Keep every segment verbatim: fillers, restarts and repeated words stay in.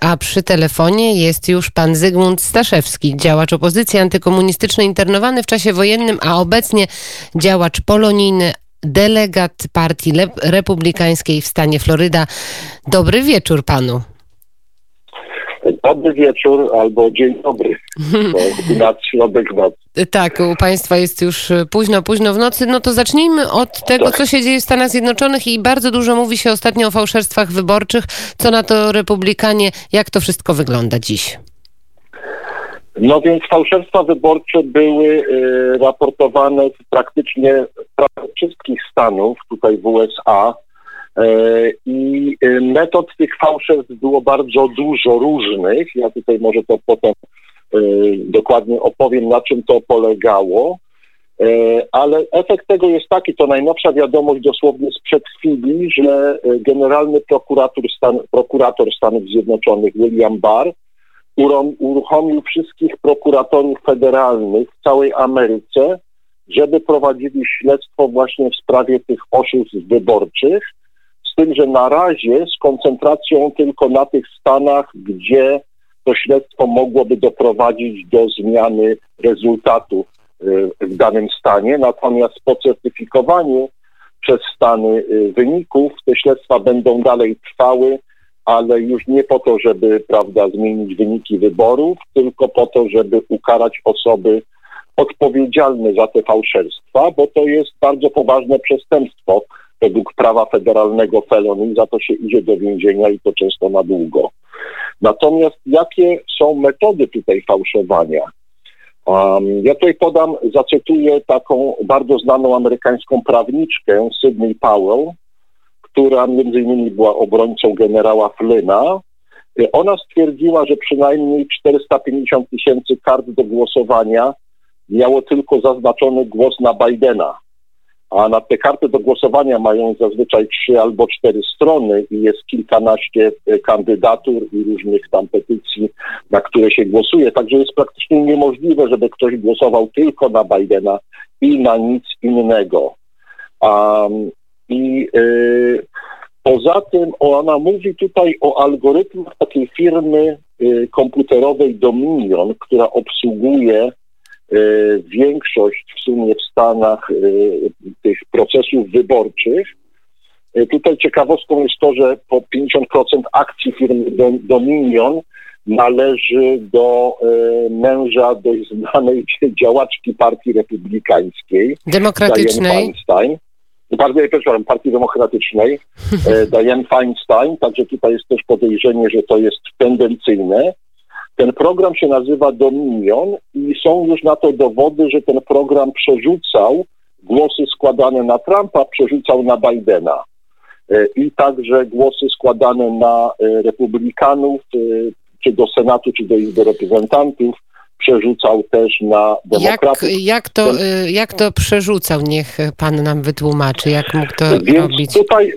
a przy telefonie jest już pan Zygmunt Staszewski, działacz opozycji antykomunistycznej internowany w czasie wojennym, a obecnie działacz polonijny, delegat partii Le- republikańskiej w stanie Floryda. Dobry wieczór panu. Dobry wieczór albo dzień dobry. Tak, u państwa jest już późno, późno w nocy. No to zacznijmy od tego, tak. co się dzieje w Stanach Zjednoczonych i bardzo dużo mówi się ostatnio o fałszerstwach wyborczych. Co na to republikanie? Jak to wszystko wygląda dziś? No więc fałszerstwa wyborcze były y, raportowane praktycznie prawie wszystkich stanów tutaj w U S A. I metod tych fałszerstw było bardzo dużo różnych. Ja tutaj może to potem dokładnie opowiem, na czym to polegało. Ale efekt tego jest taki, to najnowsza wiadomość dosłownie sprzed chwili, że generalny prokurator, Stan- prokurator Stanów Zjednoczonych William Barr uruchomił wszystkich prokuratorów federalnych w całej Ameryce, żeby prowadzili śledztwo właśnie w sprawie tych oszustw wyborczych. Z tym, że na razie z koncentracją tylko na tych stanach, gdzie to śledztwo mogłoby doprowadzić do zmiany rezultatów w danym stanie. Natomiast po certyfikowaniu przez Stany wyników te śledztwa będą dalej trwały, ale już nie po to, żeby, prawda, zmienić wyniki wyborów, tylko po to, żeby ukarać osoby odpowiedzialne za te fałszerstwa, bo to jest bardzo poważne przestępstwo. Według prawa federalnego felony, za to się idzie do więzienia i to często na długo. Natomiast jakie są metody tutaj fałszowania? Um, ja tutaj podam, zacytuję taką bardzo znaną amerykańską prawniczkę, Sydney Powell, która między innymi była obrońcą generała Flyna. Ona stwierdziła, że przynajmniej czterysta pięćdziesiąt tysięcy kart do głosowania miało tylko zaznaczony głos na Bidena. A na te karty do głosowania mają zazwyczaj trzy albo cztery strony i jest kilkanaście kandydatur i różnych tam petycji, na które się głosuje. Także jest praktycznie niemożliwe, żeby ktoś głosował tylko na Bidena i na nic innego. Um, I yy, poza tym ona mówi tutaj o algorytmach takiej firmy yy, komputerowej Dominion, która obsługuje Yy, większość w sumie w Stanach yy, tych procesów wyborczych. Yy, tutaj ciekawostką jest to, że po pięćdziesiąt procent akcji firmy Dom- Dominion należy do yy, męża dość znanej działaczki partii republikańskiej. Demokratycznej. Dianne Feinstein. Bardzo ja przepraszam, partii demokratycznej. Yy, Dianne Feinstein, także tutaj jest też podejrzenie, że to jest tendencyjne. Ten program się nazywa Dominion i są już na to dowody, że ten program przerzucał głosy składane na Trumpa, przerzucał na Bidena. I także głosy składane na republikanów, czy do Senatu, czy do Izby Reprezentantów, przerzucał też na demokratów. Jak, jak, to, jak to przerzucał? Niech pan nam wytłumaczy, jak mógł to Więc robić. Tutaj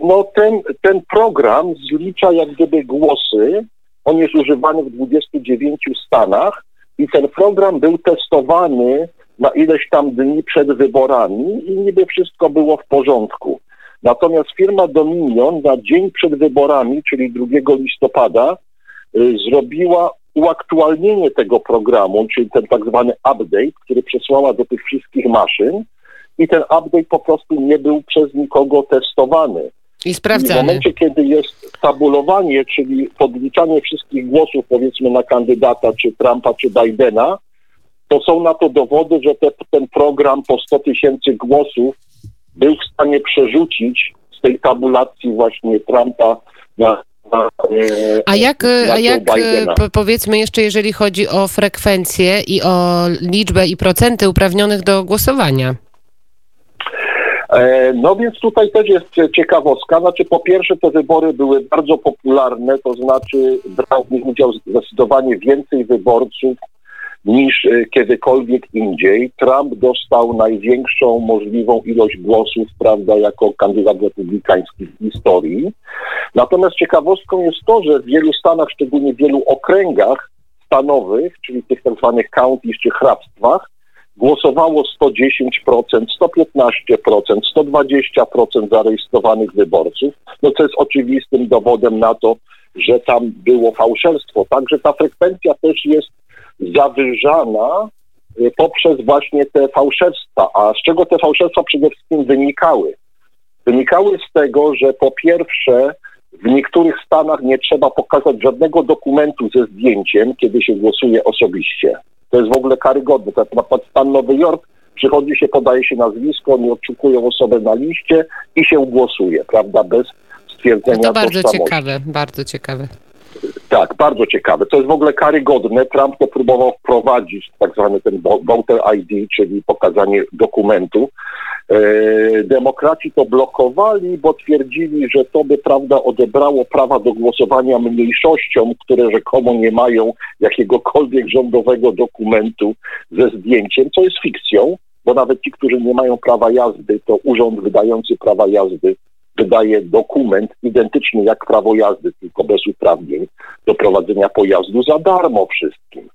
no, ten, ten program zlicza jak gdyby głosy. On jest używany w dwudziestu dziewięciu stanach i ten program był testowany na ileś tam dni przed wyborami i niby wszystko było w porządku. Natomiast firma Dominion na dzień przed wyborami, czyli drugiego listopada, yy, zrobiła uaktualnienie tego programu, czyli ten tak zwany update, który przesłała do tych wszystkich maszyn i ten update po prostu nie był przez nikogo testowany. I sprawdzamy. I w momencie, kiedy jest tabulowanie, czyli podliczanie wszystkich głosów, powiedzmy, na kandydata, czy Trumpa, czy Bidena, to są na to dowody, że te, ten program po sto tysięcy głosów był w stanie przerzucić z tej tabulacji właśnie Trumpa na... Na, a jak, a jak po, powiedzmy jeszcze, jeżeli chodzi o frekwencję i o liczbę i procenty uprawnionych do głosowania? No więc tutaj też jest ciekawostka, znaczy po pierwsze te wybory były bardzo popularne, to znaczy brał w nich udział zdecydowanie więcej wyborców niż kiedykolwiek indziej. Trump dostał największą możliwą ilość głosów, prawda, jako kandydat republikański w historii. Natomiast ciekawostką jest to, że w wielu stanach, szczególnie w wielu okręgach stanowych, czyli tych tak zwanych counties czy hrabstwach, głosowało sto dziesięć procent, sto piętnaście procent, sto dwadzieścia procent zarejestrowanych wyborców, no co jest oczywistym dowodem na to, że tam było fałszerstwo. Także ta frekwencja też jest zawyżana poprzez właśnie te fałszerstwa. A z czego te fałszerstwa przede wszystkim wynikały? Wynikały z tego, że po pierwsze w niektórych stanach nie trzeba pokazać żadnego dokumentu ze zdjęciem, kiedy się głosuje osobiście. To jest w ogóle karygodne. To jest na przykład stan Nowy Jork, przychodzi się, podaje się nazwisko, oni odszukują osobę na liście i się głosuje, prawda, bez stwierdzenia tożsamości. To bardzo ciekawe, bardzo ciekawe. Tak, bardzo ciekawe. To jest w ogóle karygodne. Trump to próbował wprowadzić tak zwany ten voter I D, czyli pokazanie dokumentu. Yy, demokraci to blokowali, bo twierdzili, że to by, prawda, odebrało prawa do głosowania mniejszościom, które rzekomo nie mają jakiegokolwiek rządowego dokumentu ze zdjęciem, co jest fikcją, bo nawet ci, którzy nie mają prawa jazdy, to urząd wydający prawa jazdy wydaje dokument identyczny jak prawo jazdy, tylko bez uprawnień do prowadzenia pojazdu za darmo wszystkim.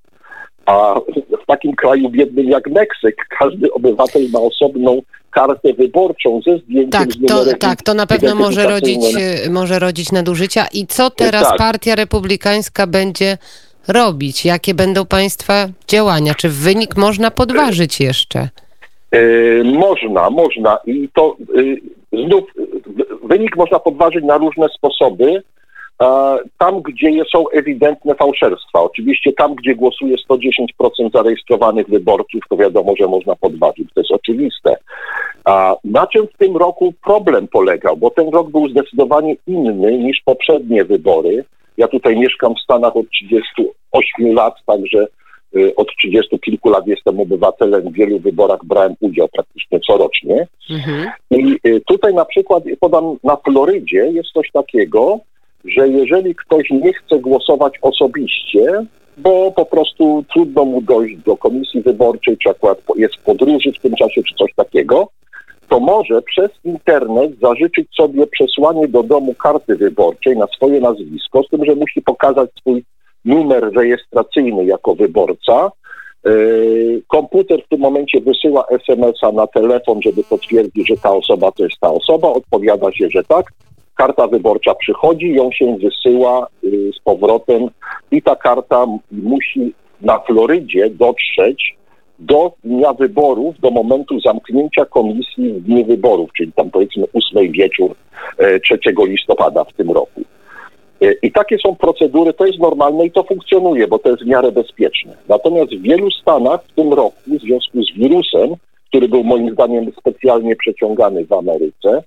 A w takim kraju biednym jak Meksyk każdy obywatel ma osobną kartę wyborczą ze zdjęciem. Tak, to, tak, to na pewno może rodzić, może rodzić nadużycia. I co teraz tak. Partia Republikańska będzie robić? Jakie będą państwa działania? Czy wynik można podważyć jeszcze? Yy, można, można. I to yy, znów wynik można podważyć na różne sposoby. Tam, gdzie są ewidentne fałszerstwa. Oczywiście tam, gdzie głosuje sto dziesięć procent zarejestrowanych wyborców, to wiadomo, że można podważyć. To jest oczywiste. A na czym w tym roku problem polegał? Bo ten rok był zdecydowanie inny niż poprzednie wybory. Ja tutaj mieszkam w Stanach od trzydziestu ośmiu lat, także od trzydziestu kilku lat jestem obywatelem, w wielu wyborach brałem udział praktycznie corocznie. Mhm. I tutaj na przykład, podam, na Florydzie jest coś takiego, że jeżeli ktoś nie chce głosować osobiście, bo po prostu trudno mu dojść do komisji wyborczej, czy akurat jest w podróży w tym czasie, czy coś takiego, to może przez internet zażyczyć sobie przesłanie do domu karty wyborczej na swoje nazwisko, z tym, że musi pokazać swój numer rejestracyjny jako wyborca. Komputer w tym momencie wysyła es em es a na telefon, żeby potwierdzić, że ta osoba to jest ta osoba, odpowiada się, że tak. Karta wyborcza przychodzi, ją się wysyła y, z powrotem i ta karta musi na Florydzie dotrzeć do dnia wyborów, do momentu zamknięcia komisji w dniu wyborów, czyli tam powiedzmy ósmej wieczór y, trzeciego listopada w tym roku. Y, I takie są procedury, to jest normalne i to funkcjonuje, bo to jest w miarę bezpieczne. Natomiast w wielu stanach w tym roku w związku z wirusem, który był moim zdaniem specjalnie przeciągany w Ameryce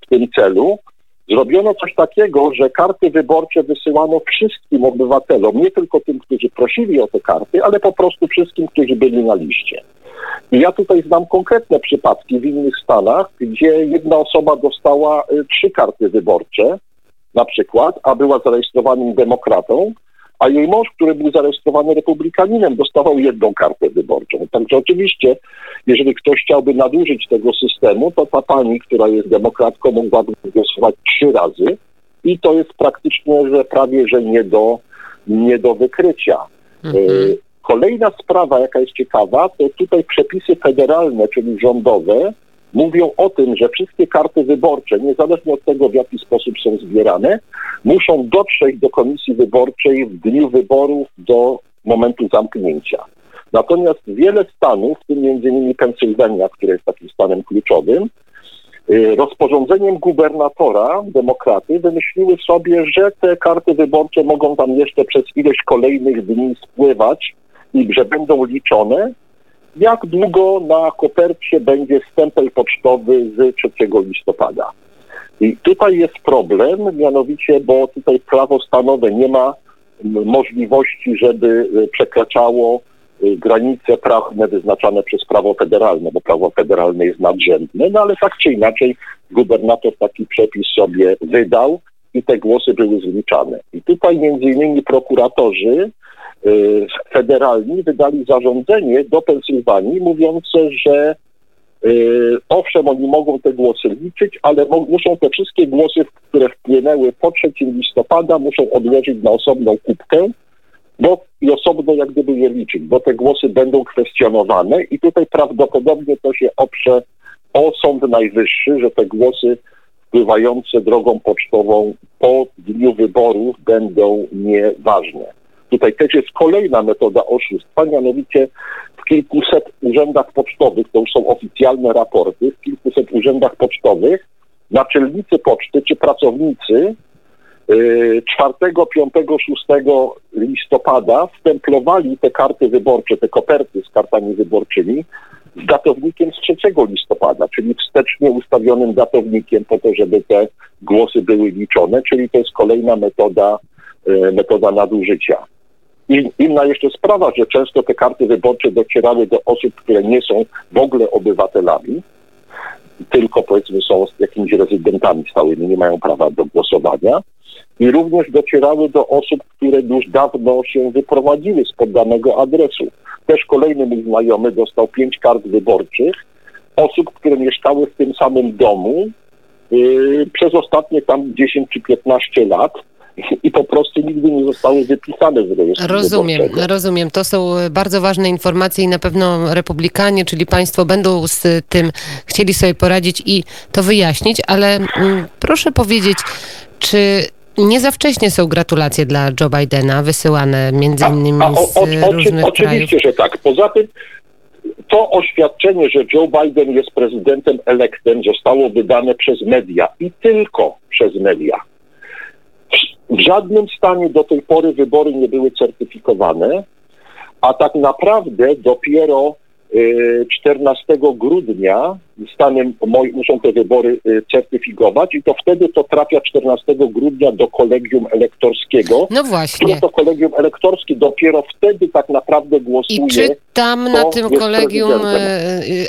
w tym celu, zrobiono coś takiego, że karty wyborcze wysyłano wszystkim obywatelom, nie tylko tym, którzy prosili o te karty, ale po prostu wszystkim, którzy byli na liście. I ja tutaj znam konkretne przypadki w innych stanach, gdzie jedna osoba dostała y, trzy karty wyborcze, na przykład, a była zarejestrowanym demokratą, a jej mąż, który był zarejestrowany republikaninem, dostawał jedną kartę wyborczą. Także oczywiście, jeżeli ktoś chciałby nadużyć tego systemu, to ta pani, która jest demokratką, mogłaby głosować trzy razy i to jest praktycznie, że prawie, że nie do, nie do wykrycia. Mhm. Kolejna sprawa, jaka jest ciekawa, to tutaj przepisy federalne, czyli rządowe, mówią o tym, że wszystkie karty wyborcze, niezależnie od tego, w jaki sposób są zbierane, muszą dotrzeć do komisji wyborczej w dniu wyborów do momentu zamknięcia. Natomiast wiele stanów, w tym między innymi Pensylwania, które jest takim stanem kluczowym, rozporządzeniem gubernatora demokraty wymyśliły sobie, że te karty wyborcze mogą tam jeszcze przez ileś kolejnych dni spływać i że będą liczone, jak długo na kopercie będzie stempel pocztowy z trzeciego listopada. I tutaj jest problem, mianowicie, bo tutaj prawo stanowe nie ma możliwości, żeby przekraczało granice prawne wyznaczane przez prawo federalne, bo prawo federalne jest nadrzędne, no ale tak czy inaczej gubernator taki przepis sobie wydał i te głosy były zliczane. I tutaj między innymi prokuratorzy federalni wydali zarządzenie do Pensylwanii mówiące, że yy, owszem, oni mogą te głosy liczyć, ale mo- muszą te wszystkie głosy, które wpłynęły po trzeciego listopada, muszą odłożyć na osobną kubkę bo, i osobno jak gdyby je liczyć, bo te głosy będą kwestionowane i tutaj prawdopodobnie to się oprze o Sąd Najwyższy, że te głosy wpływające drogą pocztową po dniu wyborów będą nieważne. Tutaj też jest kolejna metoda oszustwa, mianowicie w kilkuset urzędach pocztowych, to już są oficjalne raporty, w kilkuset urzędach pocztowych naczelnicy poczty czy pracownicy czwartego, piątego, szóstego listopada stemplowali te karty wyborcze, te koperty z kartami wyborczymi z datownikiem z trzeciego listopada, czyli wstecznie ustawionym datownikiem po to, żeby te głosy były liczone, czyli to jest kolejna metoda, metoda nadużycia. I inna jeszcze sprawa, że często te karty wyborcze docierały do osób, które nie są w ogóle obywatelami, tylko powiedzmy są jakimiś rezydentami stałymi, nie mają prawa do głosowania i również docierały do osób, które już dawno się wyprowadziły spod danego adresu. Też kolejny mój znajomy dostał pięć kart wyborczych osób, które mieszkały w tym samym domu yy, przez ostatnie tam dziesięć czy piętnaście lat. I po prostu nigdy nie zostały wypisane z rejestru. Rozumiem, rozumiem. To są bardzo ważne informacje i na pewno Republikanie, czyli państwo, będą z tym chcieli sobie poradzić i to wyjaśnić, ale mm, proszę powiedzieć, czy nie za wcześnie są gratulacje dla Joe Bidena wysyłane między innymi a, a, o, o, z różnych oczy, krajów? Oczywiście, że tak. Poza tym to oświadczenie, że Joe Biden jest prezydentem elektem, zostało wydane przez media i tylko przez media. W żadnym stanie do tej pory wybory nie były certyfikowane, a tak naprawdę dopiero czternastego grudnia Stany muszą te wybory certyfikować i to wtedy to trafia czternastego grudnia do kolegium elektorskiego. No właśnie. To kolegium elektorskie dopiero wtedy tak naprawdę głosuje. I czy tam na tym kolegium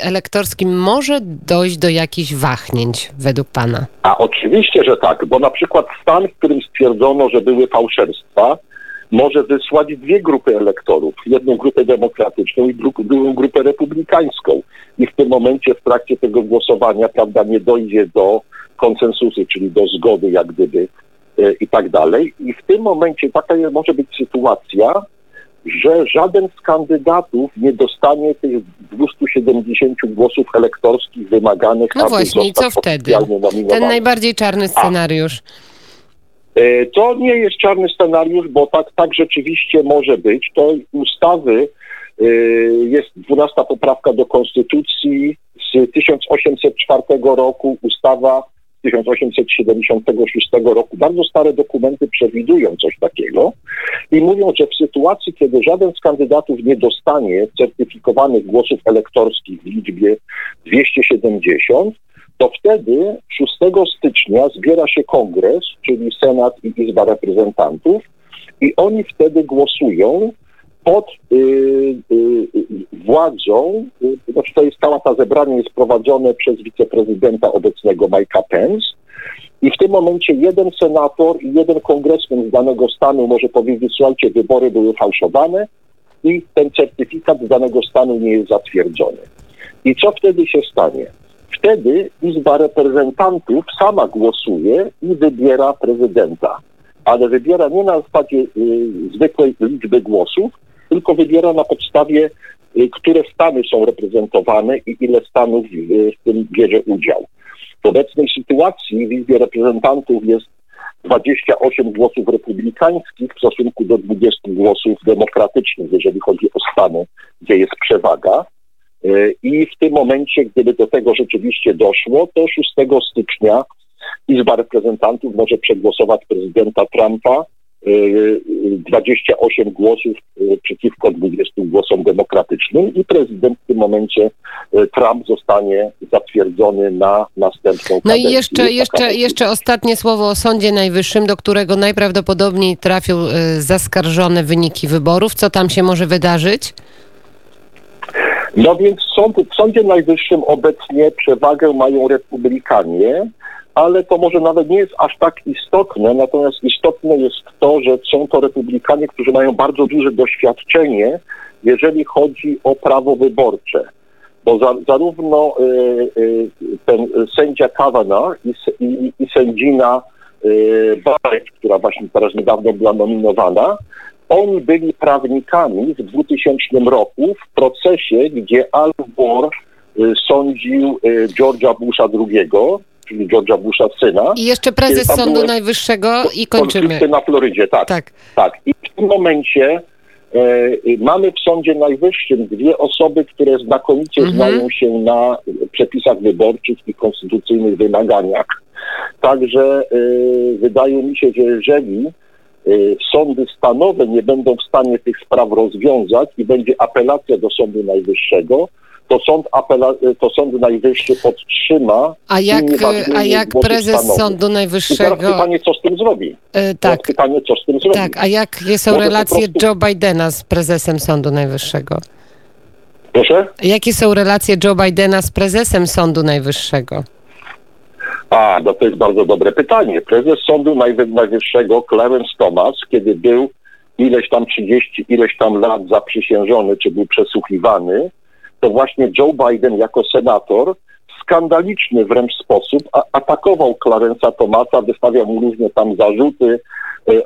elektorskim może dojść do jakichś wahnięć według pana? A oczywiście, że tak, bo na przykład stan, w którym stwierdzono, że były fałszerstwa, może wysłać dwie grupy elektorów, jedną grupę demokratyczną i dru- drugą grupę republikańską. I w tym momencie w trakcie tego głosowania, prawda, nie dojdzie do konsensusu, czyli do zgody jak gdyby e, i tak dalej. I w tym momencie taka może być sytuacja, że żaden z kandydatów nie dostanie tych dwieście siedemdziesiąt głosów elektorskich wymaganych. No właśnie, i co wtedy? Ten najbardziej czarny scenariusz. A. To nie jest czarny scenariusz, bo tak, tak rzeczywiście może być. To ustawy jest dwunasta poprawka do Konstytucji z tysiąc osiemset czwartego roku, ustawa z tysiąc osiemset siedemdziesiątego szóstego roku. Bardzo stare dokumenty przewidują coś takiego i mówią, że w sytuacji, kiedy żaden z kandydatów nie dostanie certyfikowanych głosów elektorskich w liczbie dwieście siedemdziesiąt, to wtedy szóstego stycznia zbiera się kongres, czyli Senat i Izba Reprezentantów i oni wtedy głosują pod y, y, władzą, y, znaczy to jest cała ta zebranie jest prowadzone przez wiceprezydenta obecnego Mike'a Pence i w tym momencie jeden senator i jeden kongresman z danego stanu może powiedzieć, słuchajcie, wybory były fałszowane i ten certyfikat z danego stanu nie jest zatwierdzony. I co wtedy się stanie? Wtedy Izba Reprezentantów sama głosuje i wybiera prezydenta, ale wybiera nie na podstawie y, zwykłej liczby głosów, tylko wybiera na podstawie, y, które stany są reprezentowane i ile stanów y, w tym bierze udział. W obecnej sytuacji w Izbie Reprezentantów jest dwadzieścia osiem głosów republikańskich w stosunku do dwudziestu głosów demokratycznych, jeżeli chodzi o stany, gdzie jest przewaga. I w tym momencie, gdyby do tego rzeczywiście doszło, to szóstego stycznia Izba Reprezentantów może przegłosować prezydenta Trumpa dwadzieścia osiem głosów przeciwko dwudziestu głosom demokratycznym i prezydent w tym momencie Trump zostanie zatwierdzony na następną kadencję. No i jeszcze, jeszcze, jeszcze ostatnie słowo o Sądzie Najwyższym, do którego najprawdopodobniej trafią zaskarżone wyniki wyborów. Co tam się może wydarzyć? No więc sąd, w Sądzie Najwyższym obecnie przewagę mają republikanie, ale to może nawet nie jest aż tak istotne, natomiast istotne jest to, że są to republikanie, którzy mają bardzo duże doświadczenie, jeżeli chodzi o prawo wyborcze. Bo za, zarówno y, y, ten sędzia Kavanaugh i, i, i sędzina y, Barr, która właśnie teraz niedawno była nominowana, oni byli prawnikami w dwutysięcznym roku w procesie, gdzie Al Gore y, sądził y, George'a Busha drugiego czyli George'a Busha syna. I jeszcze prezes Sądu były... Najwyższego i kończymy. Na Florydzie, tak, tak. tak. I w tym momencie e, mamy w Sądzie Najwyższym dwie osoby, które znakomicie mhm. znają się na przepisach wyborczych i konstytucyjnych wymaganiach. Także e, wydaje mi się, że jeżeli sądy stanowe nie będą w stanie tych spraw rozwiązać i będzie apelacja do Sądu Najwyższego, to Sąd, apela- to sąd Najwyższy podtrzyma... A jak, a jak prezes stanowy. Sądu Najwyższego... I teraz pytanie, co z tym zrobi. Yy, tak. pytanie, co z tym zrobi. Tak, a jakie są Może relacje prostu... Joe Bidena z prezesem Sądu Najwyższego? Proszę? Jakie są relacje Joe Bidena z prezesem Sądu Najwyższego? A, no to jest bardzo dobre pytanie. Prezes Sądu Najwyższego Clarence Thomas, kiedy był ileś tam trzydzieści, ileś tam lat zaprzysiężony, czy był przesłuchiwany, to właśnie Joe Biden jako senator w skandaliczny wręcz sposób a- atakował Clarence'a Thomasa, wystawiał mu różne tam zarzuty e, e,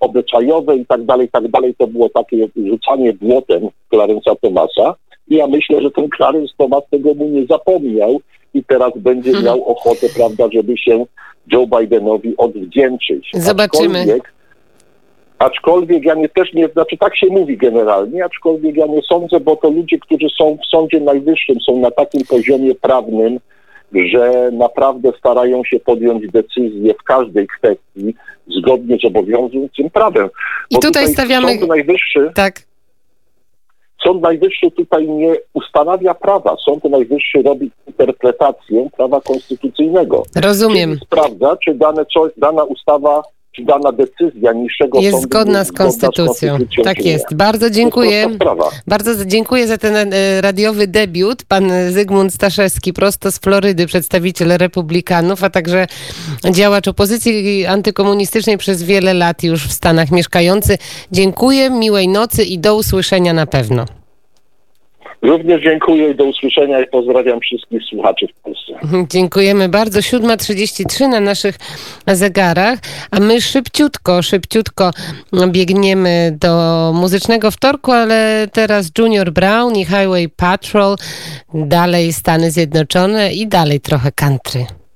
obyczajowe i tak dalej, i tak dalej. To było takie rzucanie błotem Clarence'a Thomasa. I ja myślę, że ten Clarence Thomas tego mu nie zapomniał i teraz będzie hmm. miał ochotę, prawda, żeby się Joe Bidenowi odwdzięczyć. Zobaczymy. Aczkolwiek, aczkolwiek ja nie, też nie, znaczy tak się mówi generalnie, aczkolwiek ja nie sądzę, bo to ludzie, którzy są w Sądzie Najwyższym, są na takim poziomie prawnym, że naprawdę starają się podjąć decyzję w każdej kwestii zgodnie z obowiązującym prawem. Bo I tutaj, tutaj stawiamy... Sąd Najwyższy... Tak. Sąd Najwyższy tutaj nie ustanawia prawa. Sąd Najwyższy robi interpretację prawa konstytucyjnego. Rozumiem. Czyli sprawdza, czy dane coś, dana ustawa, czy dana decyzja niższego sądu jest zgodna z konstytucją. Tak jest. Bardzo dziękuję. Bardzo dziękuję za ten radiowy debiut. Pan Zygmunt Staszewski, prosto z Florydy, przedstawiciel republikanów, a także działacz opozycji antykomunistycznej przez wiele lat już w Stanach mieszkający. Dziękuję, miłej nocy i do usłyszenia na pewno. Również dziękuję i do usłyszenia i pozdrawiam wszystkich słuchaczy w Polsce. Dziękujemy bardzo. siódma trzydzieści trzy na naszych zegarach, a my szybciutko, szybciutko biegniemy do muzycznego wtorku, ale teraz Junior Brown i Highway Patrol, dalej Stany Zjednoczone i dalej trochę country.